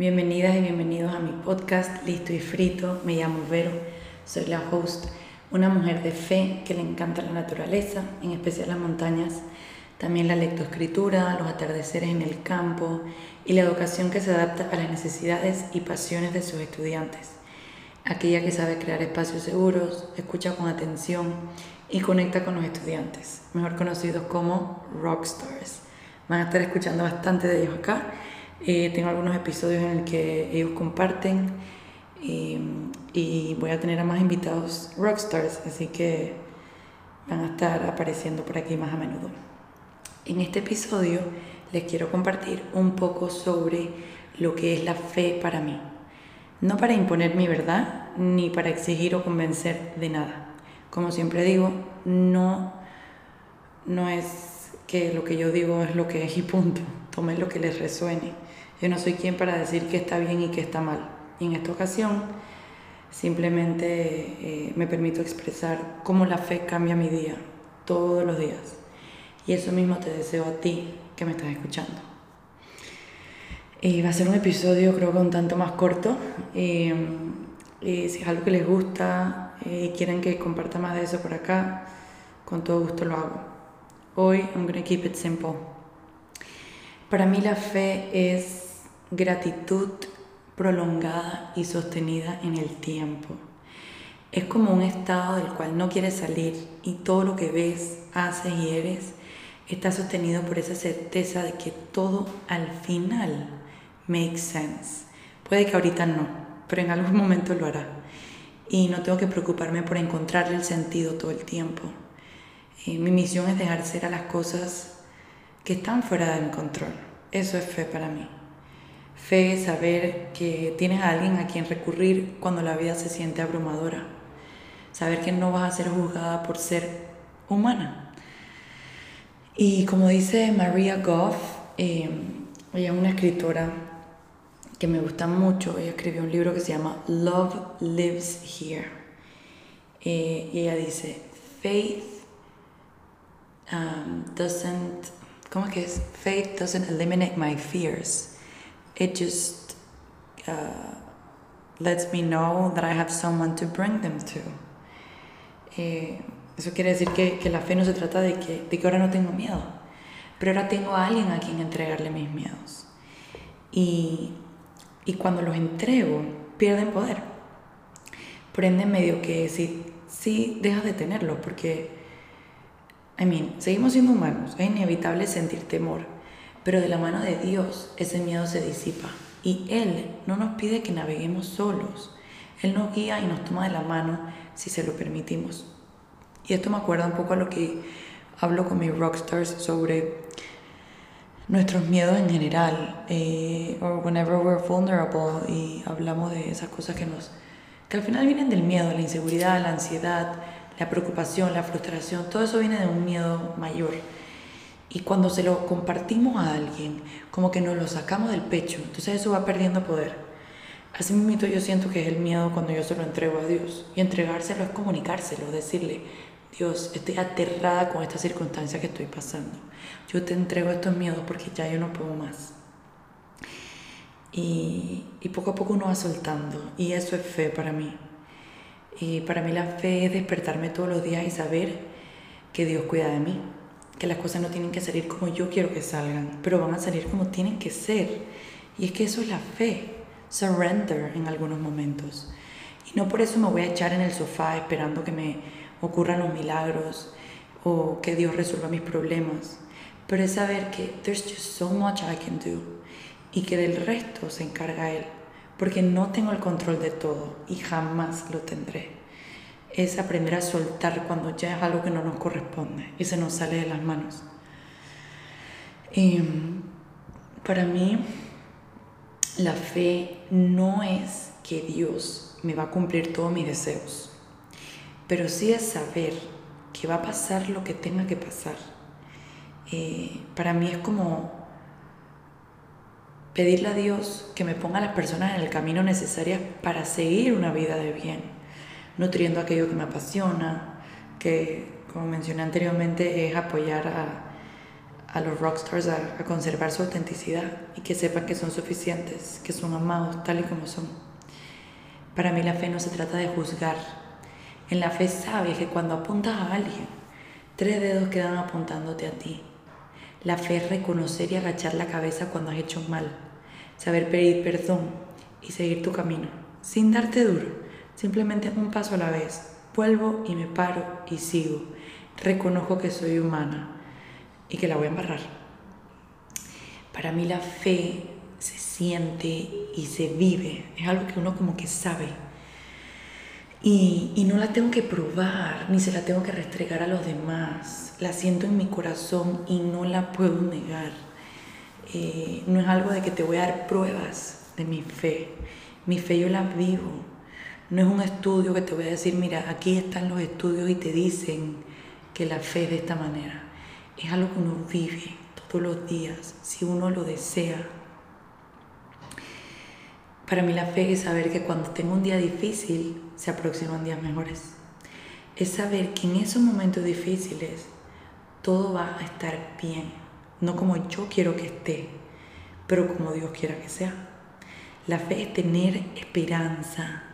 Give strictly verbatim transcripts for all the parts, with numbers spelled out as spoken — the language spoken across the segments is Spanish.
Bienvenidas y bienvenidos a mi podcast Listo y Frito. Me llamo Vero, soy la host, una mujer de fe que le encanta la naturaleza, en especial las montañas, también la lectoescritura, los atardeceres en el campo y la educación que se adapta a las necesidades y pasiones de sus estudiantes. Aquella que sabe crear espacios seguros, escucha con atención y conecta con los estudiantes, mejor conocidos como rockstars. Van a estar escuchando bastante de ellos acá. Eh, tengo algunos episodios en los que ellos comparten eh, y voy a tener a más invitados rockstars, así que van a estar apareciendo por aquí más a menudo. En este episodio les quiero compartir un poco sobre lo que es la fe para mí. No para imponer mi verdad, ni para exigir o convencer de nada. Como siempre digo, no, no es que lo que yo digo es lo que es y punto. Tomen lo que les resuene. Yo no soy quien para decir qué está bien y qué está mal. Y en esta ocasión, simplemente eh, me permito expresar cómo la fe cambia mi día, todos los días. Y eso mismo te deseo a ti que me estás escuchando. Eh, va a ser un episodio, creo que un tanto más corto. Eh, eh, si es algo que les gusta eh, y quieren que comparta más de eso por acá, con todo gusto lo hago. Hoy, I'm gonna keep it simple. Para mí la fe es gratitud prolongada y sostenida en el tiempo. Es como un estado del cual no quieres salir y todo lo que ves, haces y eres está sostenido por esa certeza de que todo al final makes sense. Puede que ahorita no, pero en algún momento lo hará. Y no tengo que preocuparme por encontrarle el sentido todo el tiempo. Eh, mi misión es dejar ser a las cosas que están fuera de mi control. Eso es fe para mí. Fe es saber que tienes a alguien a quien recurrir cuando la vida se siente abrumadora. Saber que no vas a ser juzgada por ser humana. Y como dice Maria Goff, eh, ella es una escritora que me gusta mucho. Ella escribió un libro que se llama Love Lives Here. Eh, y ella dice, Faith um, doesn't... ¿Cómo es que es? Faith doesn't eliminate my fears. It just uh, lets me know that I have someone to bring them to. Eh, eso quiere decir que, que la fe no se trata de que, de que ahora no tengo miedo, pero ahora tengo a alguien a quien entregarle mis miedos. Y, y cuando los entrego, pierden poder. Por ende, medio que sí, sí dejas de tenerlo, porque, I mean, seguimos siendo humanos, es inevitable sentir temor, pero de la mano de Dios ese miedo se disipa y Él no nos pide que naveguemos solos. Él nos guía y nos toma de la mano si se lo permitimos. Y esto me acuerda un poco a lo que hablo con mis rockstars sobre nuestros miedos en general, eh, or whenever we're vulnerable, y hablamos de esas cosas que nos que al final vienen del miedo, la inseguridad, la ansiedad, la preocupación, la frustración, todo eso viene de un miedo mayor. Y cuando se lo compartimos a alguien, como que nos lo sacamos del pecho, entonces eso va perdiendo poder. Así mismo yo siento que es el miedo cuando yo se lo entrego a Dios. Y entregárselo es comunicárselo, decirle, Dios, estoy aterrada con esta circunstancia que estoy pasando. Yo te entrego estos miedos porque ya yo no puedo más. Y, y poco a poco uno va soltando, y eso es fe para mí. Y para mí la fe es despertarme todos los días y saber que Dios cuida de mí. Que las cosas no tienen que salir como yo quiero que salgan, pero van a salir como tienen que ser. Y es que eso es la fe, surrender en algunos momentos. Y no por eso me voy a echar en el sofá esperando que me ocurran los milagros o que Dios resuelva mis problemas. Pero es saber que there's just so much I can do y que del resto se encarga Él, porque no tengo el control de todo y jamás lo tendré. Es aprender a soltar cuando ya es algo que no nos corresponde y se nos sale de las manos. Y para mí, la fe no es que Dios me va a cumplir todos mis deseos, pero sí es saber que va a pasar lo que tenga que pasar. Eh, para mí es como pedirle a Dios que me ponga las personas en el camino necesarias para seguir una vida de bien, nutriendo aquello que me apasiona, que como mencioné anteriormente es apoyar a, a los rockstars a, a conservar su autenticidad y que sepan que son suficientes, que son amados tal y como son. Para mí la fe no se trata de juzgar. En la fe sabes que cuando apuntas a alguien, tres dedos quedan apuntándote a ti. La fe es reconocer y agachar la cabeza cuando has hecho mal, saber pedir perdón y seguir tu camino, sin darte duro, simplemente un paso a la vez. Vuelvo y me paro y sigo. Reconozco que soy humana y que la voy a embarrar. Para mí la fe se siente y se vive. Es algo que uno como que sabe. Y, y no la tengo que probar, ni se la tengo que restregar a los demás. La siento en mi corazón y no la puedo negar. Eh, no es algo de que te voy a dar pruebas de mi fe. Mi fe yo la vivo. No es un estudio que te voy a decir, mira, aquí están los estudios y te dicen que la fe es de esta manera. Es algo que uno vive todos los días, si uno lo desea. Para mí la fe es saber que cuando tengo un día difícil, se aproximan días mejores. Es saber que en esos momentos difíciles, todo va a estar bien. No como yo quiero que esté, pero como Dios quiera que sea. La fe es tener esperanza.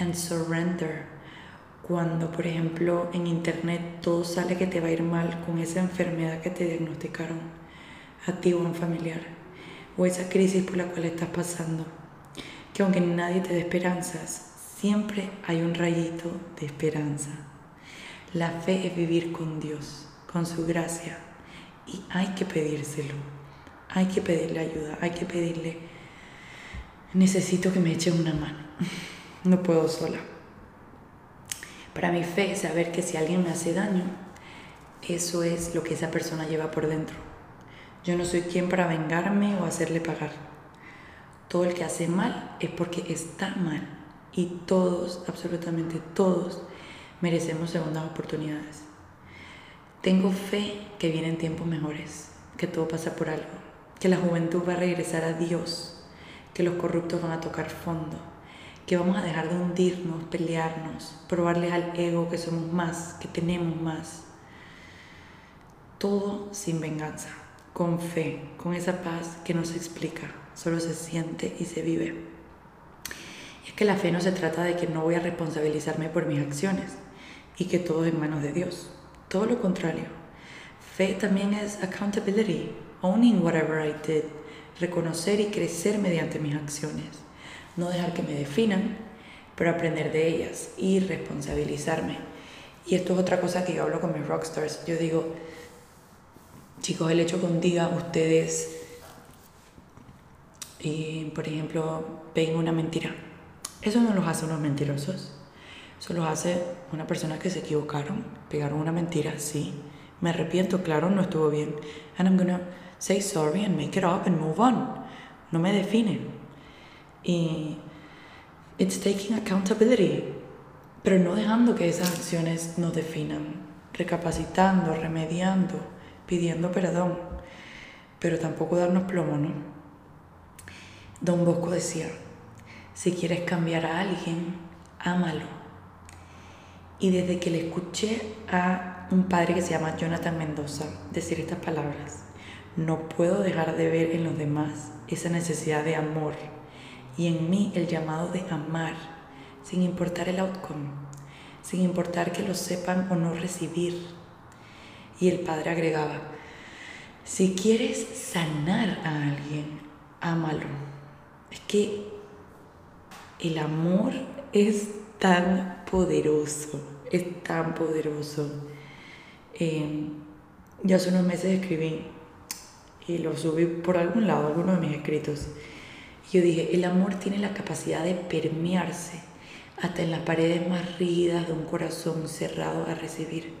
And surrender. Cuando, por ejemplo, en internet todo sale que te va a ir mal con esa enfermedad que te diagnosticaron a ti o a un familiar, o esa crisis por la cual estás pasando, que aunque nadie te dé esperanzas, siempre hay un rayito de esperanza. La fe es vivir con Dios, con su gracia, y hay que pedírselo, hay que pedirle ayuda, hay que pedirle, necesito que me echen una mano. No puedo sola. Para mi fe es saber que si alguien me hace daño, eso es lo que esa persona lleva por dentro. Yo no soy quien para vengarme o hacerle pagar. Todo el que hace mal es porque está mal. Y todos, absolutamente todos, merecemos segundas oportunidades. Tengo fe que vienen tiempos mejores, que todo pasa por algo, que la juventud va a regresar a Dios, que los corruptos van a tocar fondo, que vamos a dejar de hundirnos, pelearnos, probarles al ego que somos más, que tenemos más. Todo sin venganza, con fe, con esa paz que no se explica, solo se siente y se vive. Y es que la fe no se trata de que no voy a responsabilizarme por mis acciones y que todo es en manos de Dios. Todo lo contrario. Fe también es accountability, owning whatever I did, reconocer y crecer mediante mis acciones. No dejar que me definan, pero aprender de ellas y responsabilizarme. Y esto es otra cosa que yo hablo con mis rockstars. Yo digo, chicos, el hecho que un día ustedes, y, por ejemplo, ven una mentira, eso no los hace unos mentirosos. Eso los hace una persona que se equivocaron, pegaron una mentira, sí. Me arrepiento, claro, no estuvo bien. And I'm gonna say sorry and make it up and move on. No me definen. Y it's taking accountability, pero no dejando que esas acciones nos definan, recapacitando, remediando, pidiendo perdón, pero tampoco darnos plomo, ¿no? Don Bosco decía, si quieres cambiar a alguien, ámalo. Y desde que le escuché a un padre que se llama Jonathan Mendoza decir estas palabras, no puedo dejar de ver en los demás esa necesidad de amor y en mí el llamado de amar, sin importar el outcome, sin importar que lo sepan o no recibir. Y el padre agregaba, si quieres sanar a alguien, ámalo. Es que el amor es tan poderoso, es tan poderoso. Eh, yo hace unos meses escribí, y lo subí por algún lado, alguno de mis escritos, yo dije, el amor tiene la capacidad de permearse hasta en las paredes más rígidas de un corazón cerrado a recibir.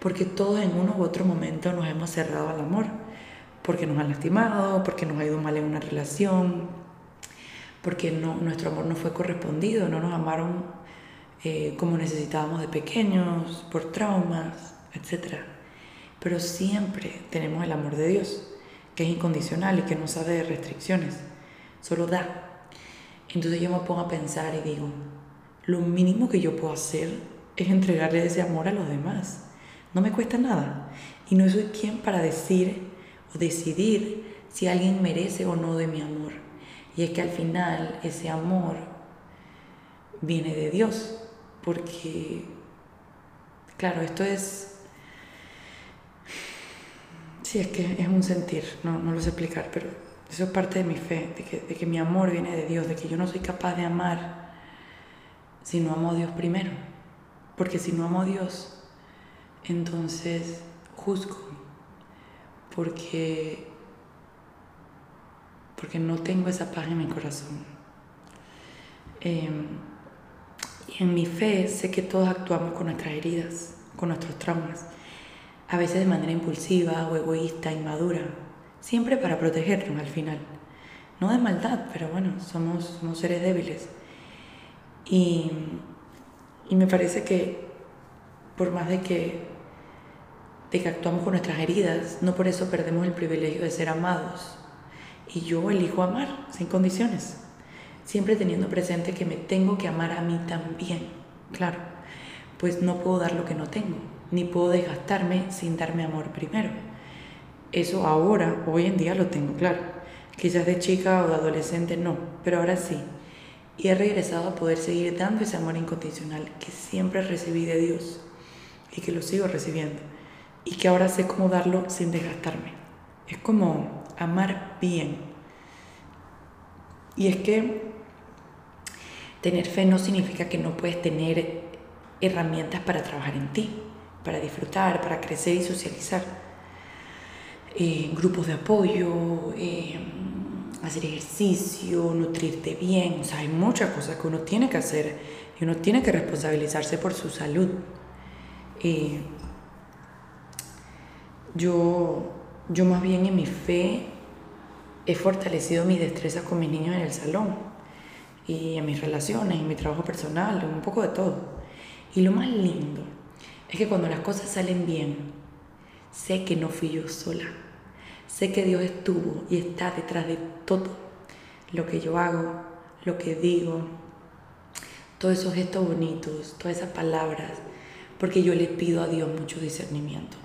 Porque todos en uno u otro momento nos hemos cerrado al amor. Porque nos han lastimado, porque nos ha ido mal en una relación, porque no, nuestro amor no fue correspondido, no nos amaron eh, como necesitábamos de pequeños, por traumas, etcétera. Pero siempre tenemos el amor de Dios, que es incondicional y que no sabe de restricciones. Solo da. Entonces yo me pongo a pensar y digo, lo mínimo que yo puedo hacer es entregarle ese amor a los demás. No me cuesta nada. Y no soy quien para decir o decidir si alguien merece o no de mi amor. Y es que al final ese amor viene de Dios, porque, claro, esto es... Sí, es que es un sentir, no, no lo sé explicar, pero eso es parte de mi fe, de que, de que mi amor viene de Dios, de que yo no soy capaz de amar si no amo a Dios primero. Porque si no amo a Dios, entonces juzgo, porque, porque no tengo esa paz en mi corazón. Eh, y en mi fe sé que todos actuamos con nuestras heridas, con nuestros traumas, a veces de manera impulsiva o egoísta, inmadura, siempre para protegernos al final. No de maldad, pero bueno, somos, somos seres débiles. Y, y me parece que por más de que, de que actuamos con nuestras heridas, no por eso perdemos el privilegio de ser amados. Y yo elijo amar sin condiciones, siempre teniendo presente que me tengo que amar a mí también, claro, pues no puedo dar lo que no tengo, ni puedo desgastarme sin darme amor primero. Eso ahora, hoy en día lo tengo claro, quizás de chica o de adolescente no, pero ahora sí, y he regresado a poder seguir dando ese amor incondicional que siempre recibí de Dios y que lo sigo recibiendo, y que ahora sé cómo darlo sin desgastarme. Es como amar bien. Y es que tener fe no significa que no puedes tener herramientas para trabajar en ti, para disfrutar, para crecer y socializar, eh, grupos de apoyo, eh, hacer ejercicio, nutrirte bien. O sea, hay muchas cosas que uno tiene que hacer y uno tiene que responsabilizarse por su salud. Eh, yo, yo más bien en mi fe he fortalecido mis destrezas con mis niños en el salón y en mis relaciones, en mi trabajo personal, un poco de todo. Y lo más lindo es que cuando las cosas salen bien, sé que no fui yo sola. Sé que Dios estuvo y está detrás de todo lo que yo hago, lo que digo, todos esos gestos bonitos, todas esas palabras, porque yo le pido a Dios mucho discernimiento.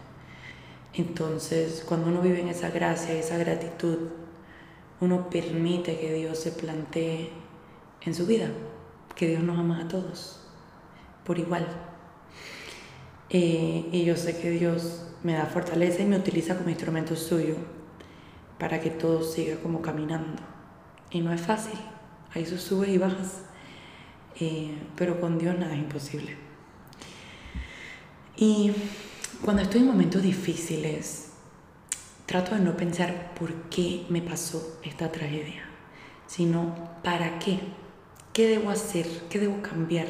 Entonces, cuando uno vive en esa gracia, esa gratitud, uno permite que Dios se plantee en su vida, que Dios nos ama a todos por igual. Eh, y yo sé que Dios me da fortaleza y me utiliza como instrumento suyo para que todo siga como caminando. Y no es fácil, hay sus subes y bajas, eh, pero con Dios nada es imposible. Y cuando estoy en momentos difíciles, trato de no pensar por qué me pasó esta tragedia, sino para qué, qué debo hacer, qué debo cambiar.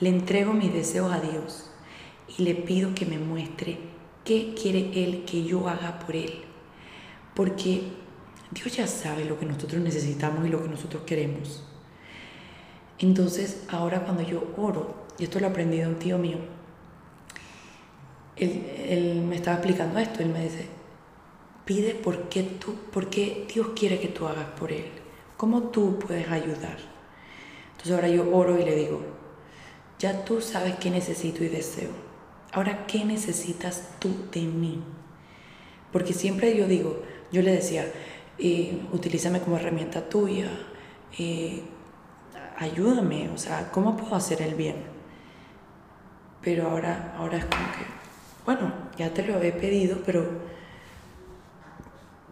Le entrego mis deseos a Dios y le pido que me muestre qué quiere Él que yo haga por Él, porque Dios ya sabe lo que nosotros necesitamos y lo que nosotros queremos. Entonces, ahora cuando yo oro, y esto lo aprendí de un tío mío, él, él me estaba explicando esto, él me dice, pide por qué tú, por qué Dios quiere que tú hagas por Él, cómo tú puedes ayudar. Entonces ahora yo oro y le digo, ya tú sabes qué necesito y deseo. Ahora, ¿qué necesitas tú de mí? Porque siempre yo digo, yo le decía, eh, utilízame como herramienta tuya, eh, ayúdame, o sea, ¿cómo puedo hacer el bien? Pero ahora, ahora es como que, bueno, ya te lo he pedido, pero,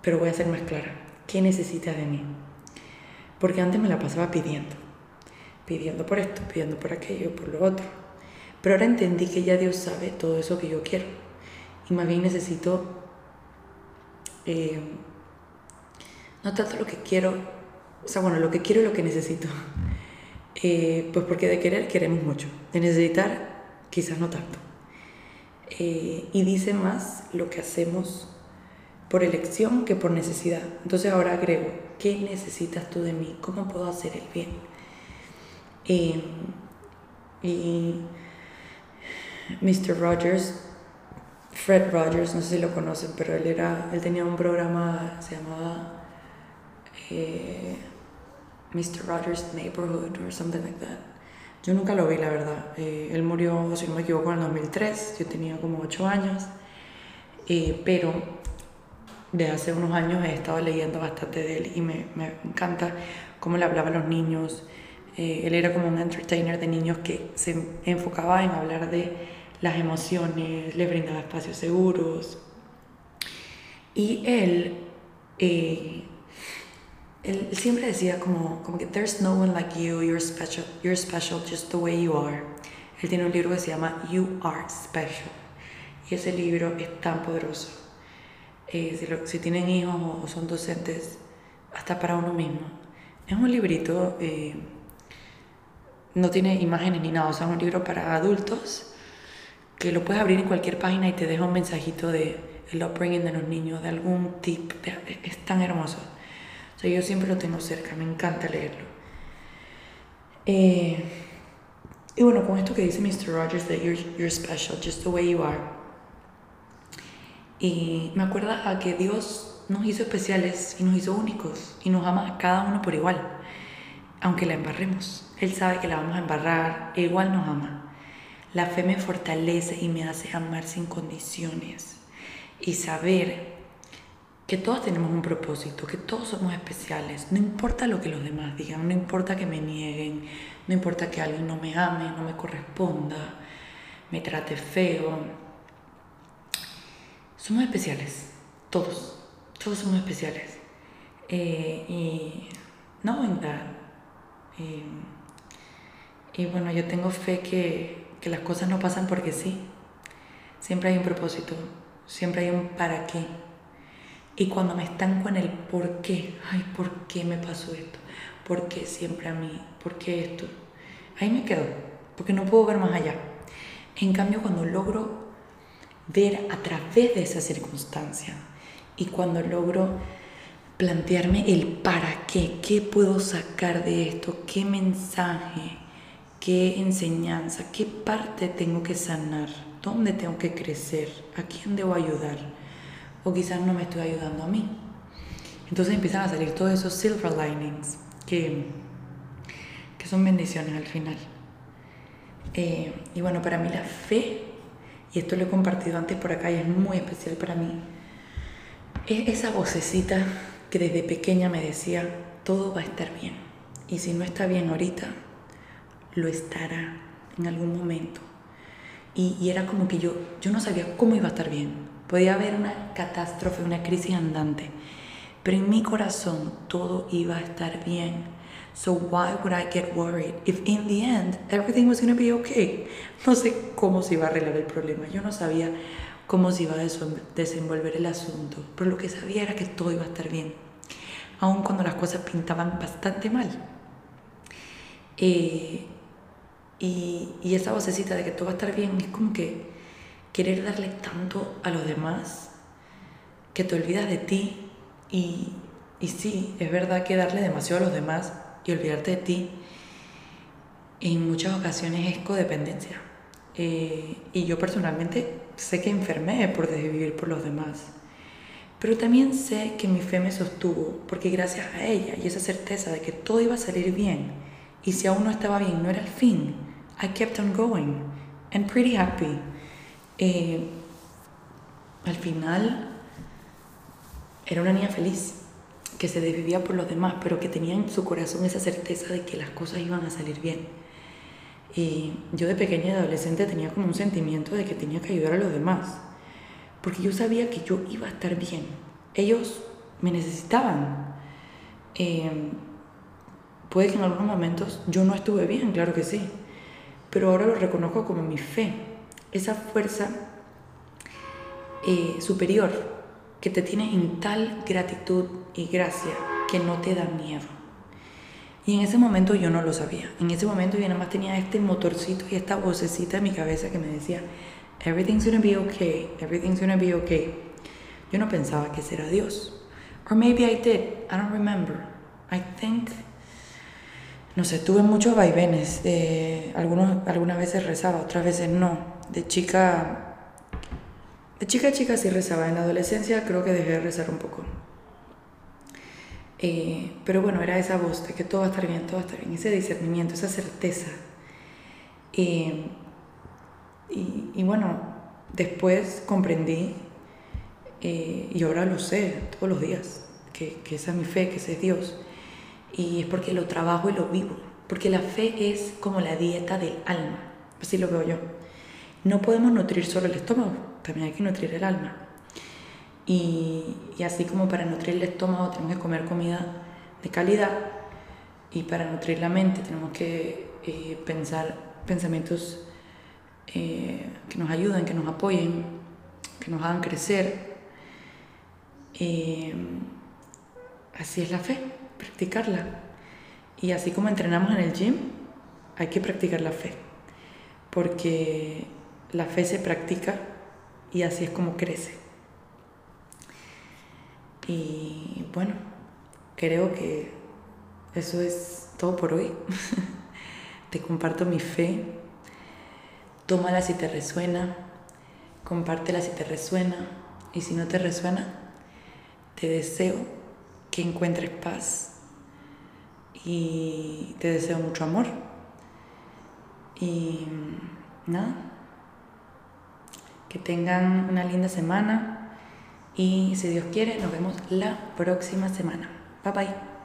pero voy a ser más clara. ¿Qué necesitas de mí? Porque antes me la pasaba pidiendo. pidiendo por esto, pidiendo por aquello, por lo otro. Pero ahora entendí que ya Dios sabe todo eso que yo quiero. Y más bien necesito, eh, no tanto lo que quiero, o sea, bueno, lo que quiero y lo que necesito. Eh, pues porque de querer queremos mucho, de necesitar quizás no tanto. Eh, y dice más lo que hacemos por elección que por necesidad. Entonces ahora agrego, ¿qué necesitas tú de mí? ¿Cómo puedo hacer el bien? Eh, y mister Rogers, Fred Rogers, no sé si lo conocen, pero él era, él tenía un programa, se llamaba eh, mister Rogers' Neighborhood or something like that. Yo nunca lo vi, la verdad. Eh, él murió, si no me equivoco, en el dos mil tres. Yo tenía como ocho años, eh, pero de hace unos años he estado leyendo bastante de él y me, me encanta cómo le hablaba a los niños. Eh, él era como un entertainer de niños que se enfocaba en hablar de las emociones, les brindaba espacios seguros. Y él, eh, él siempre decía como, como que there's no one like you, you're special, you're special just the way you are. Él tiene un libro que se llama You Are Special. Y ese libro es tan poderoso. Eh, si, lo, si tienen hijos o, o son docentes, hasta para uno mismo. Es un librito, eh, no tiene imágenes ni nada, o sea, es un libro para adultos que lo puedes abrir en cualquier página y te deja un mensajito de el upbringing de los niños, de algún tip. De, es tan hermoso. O sea, yo siempre lo tengo cerca, me encanta leerlo. Eh, y bueno, con esto que dice mister Rogers, that you're, you're special, just the way you are. Y me acuerda a que Dios nos hizo especiales y nos hizo únicos y nos ama a cada uno por igual, aunque la embarremos. Él sabe que la vamos a embarrar e igual nos ama. La fe me fortalece y me hace amar sin condiciones y saber que todos tenemos un propósito, que todos somos especiales. No importa lo que los demás digan, no importa que me nieguen, no importa que alguien no me ame, no me corresponda, me trate feo. Somos especiales, todos, todos somos especiales. Eh, y knowing that, eh, y bueno, yo tengo fe que, que las cosas no pasan porque sí. Siempre hay un propósito, siempre hay un para qué. Y cuando me estanco en el por qué, ay, ¿por qué me pasó esto? ¿Por qué siempre a mí? ¿Por qué esto? Ahí me quedo, porque no puedo ver más allá. En cambio, cuando logro ver a través de esa circunstancia y cuando logro plantearme el para qué, qué puedo sacar de esto, qué mensaje, qué enseñanza, qué parte tengo que sanar, dónde tengo que crecer, a quién debo ayudar, o quizás no me estoy ayudando a mí. Entonces empiezan a salir todos esos silver linings que, que son bendiciones al final. Eh, y bueno, para mí la fe, y esto lo he compartido antes por acá y es muy especial para mí, es esa vocecita que desde pequeña me decía, todo va a estar bien. Y si no está bien ahorita, lo estará en algún momento. Y, y era como que yo, yo no sabía cómo iba a estar bien. Podía haber una catástrofe, una crisis andante, pero en mi corazón todo iba a estar bien. So why would I get worried if in the end everything was going to be okay? No sé cómo se iba a arreglar el problema. Yo no sabía cómo se iba a desenvolver el asunto. Pero lo que sabía era que todo iba a estar bien, aun cuando las cosas pintaban bastante mal. Eh, y, y esa vocecita de que todo va a estar bien es como que querer darle tanto a los demás que te olvidas de ti. Y, y sí, es verdad que darle demasiado a los demás y olvidarte de ti, en muchas ocasiones es codependencia. Eh, y yo personalmente sé que enfermé por desvivir por los demás, pero también sé que mi fe me sostuvo, porque gracias a ella y esa certeza de que todo iba a salir bien, y si aún no estaba bien, no era el fin. I kept on going, and pretty happy. Eh, al final, era una niña feliz, que se desvivía por los demás, pero que tenía en su corazón esa certeza de que las cosas iban a salir bien. Y yo de pequeña y de adolescente tenía como un sentimiento de que tenía que ayudar a los demás, porque yo sabía que yo iba a estar bien. Ellos me necesitaban. Eh, puede que en algunos momentos yo no estuve bien, claro que sí, pero ahora lo reconozco como mi fe, esa fuerza eh, superior que te tiene en tal gratitud y gracia que no te da miedo. Y en ese momento yo no lo sabía. En ese momento yo nada más tenía este motorcito y esta vocecita en mi cabeza que me decía, everything's gonna be okay, everything's gonna be okay. Yo no pensaba que era Dios. Or maybe I did, I don't remember. I think, no sé, tuve muchos vaivenes. Eh, algunos, algunas veces rezaba, otras veces no. De chica, de chica a chica sí rezaba. En la adolescencia creo que dejé de rezar un poco. Eh, pero bueno, era esa voz de que todo va a estar bien, todo va a estar bien, ese discernimiento, esa certeza. Eh, y, y bueno, después comprendí eh, y ahora lo sé todos los días, que, que esa es mi fe, que ese es Dios, y es porque lo trabajo y lo vivo, porque la fe es como la dieta del alma, así lo veo yo. No podemos nutrir solo el estómago, también hay que nutrir el alma, y, y así como para nutrir el estómago tenemos que comer comida de calidad, y para nutrir la mente tenemos que eh, pensar pensamientos eh, que nos ayuden, que nos apoyen, que nos hagan crecer. Eh, así es la fe, practicarla. Y así como entrenamos en el gym, hay que practicar la fe, porque la fe se practica y así es como crece. Y bueno, creo que eso es todo por hoy. Te comparto mi fe. Tómala si te resuena, compártela si te resuena, y si no te resuena, te deseo que encuentres paz y te deseo mucho amor. Y nada, que tengan una linda semana, y si Dios quiere nos vemos la próxima semana. Bye bye.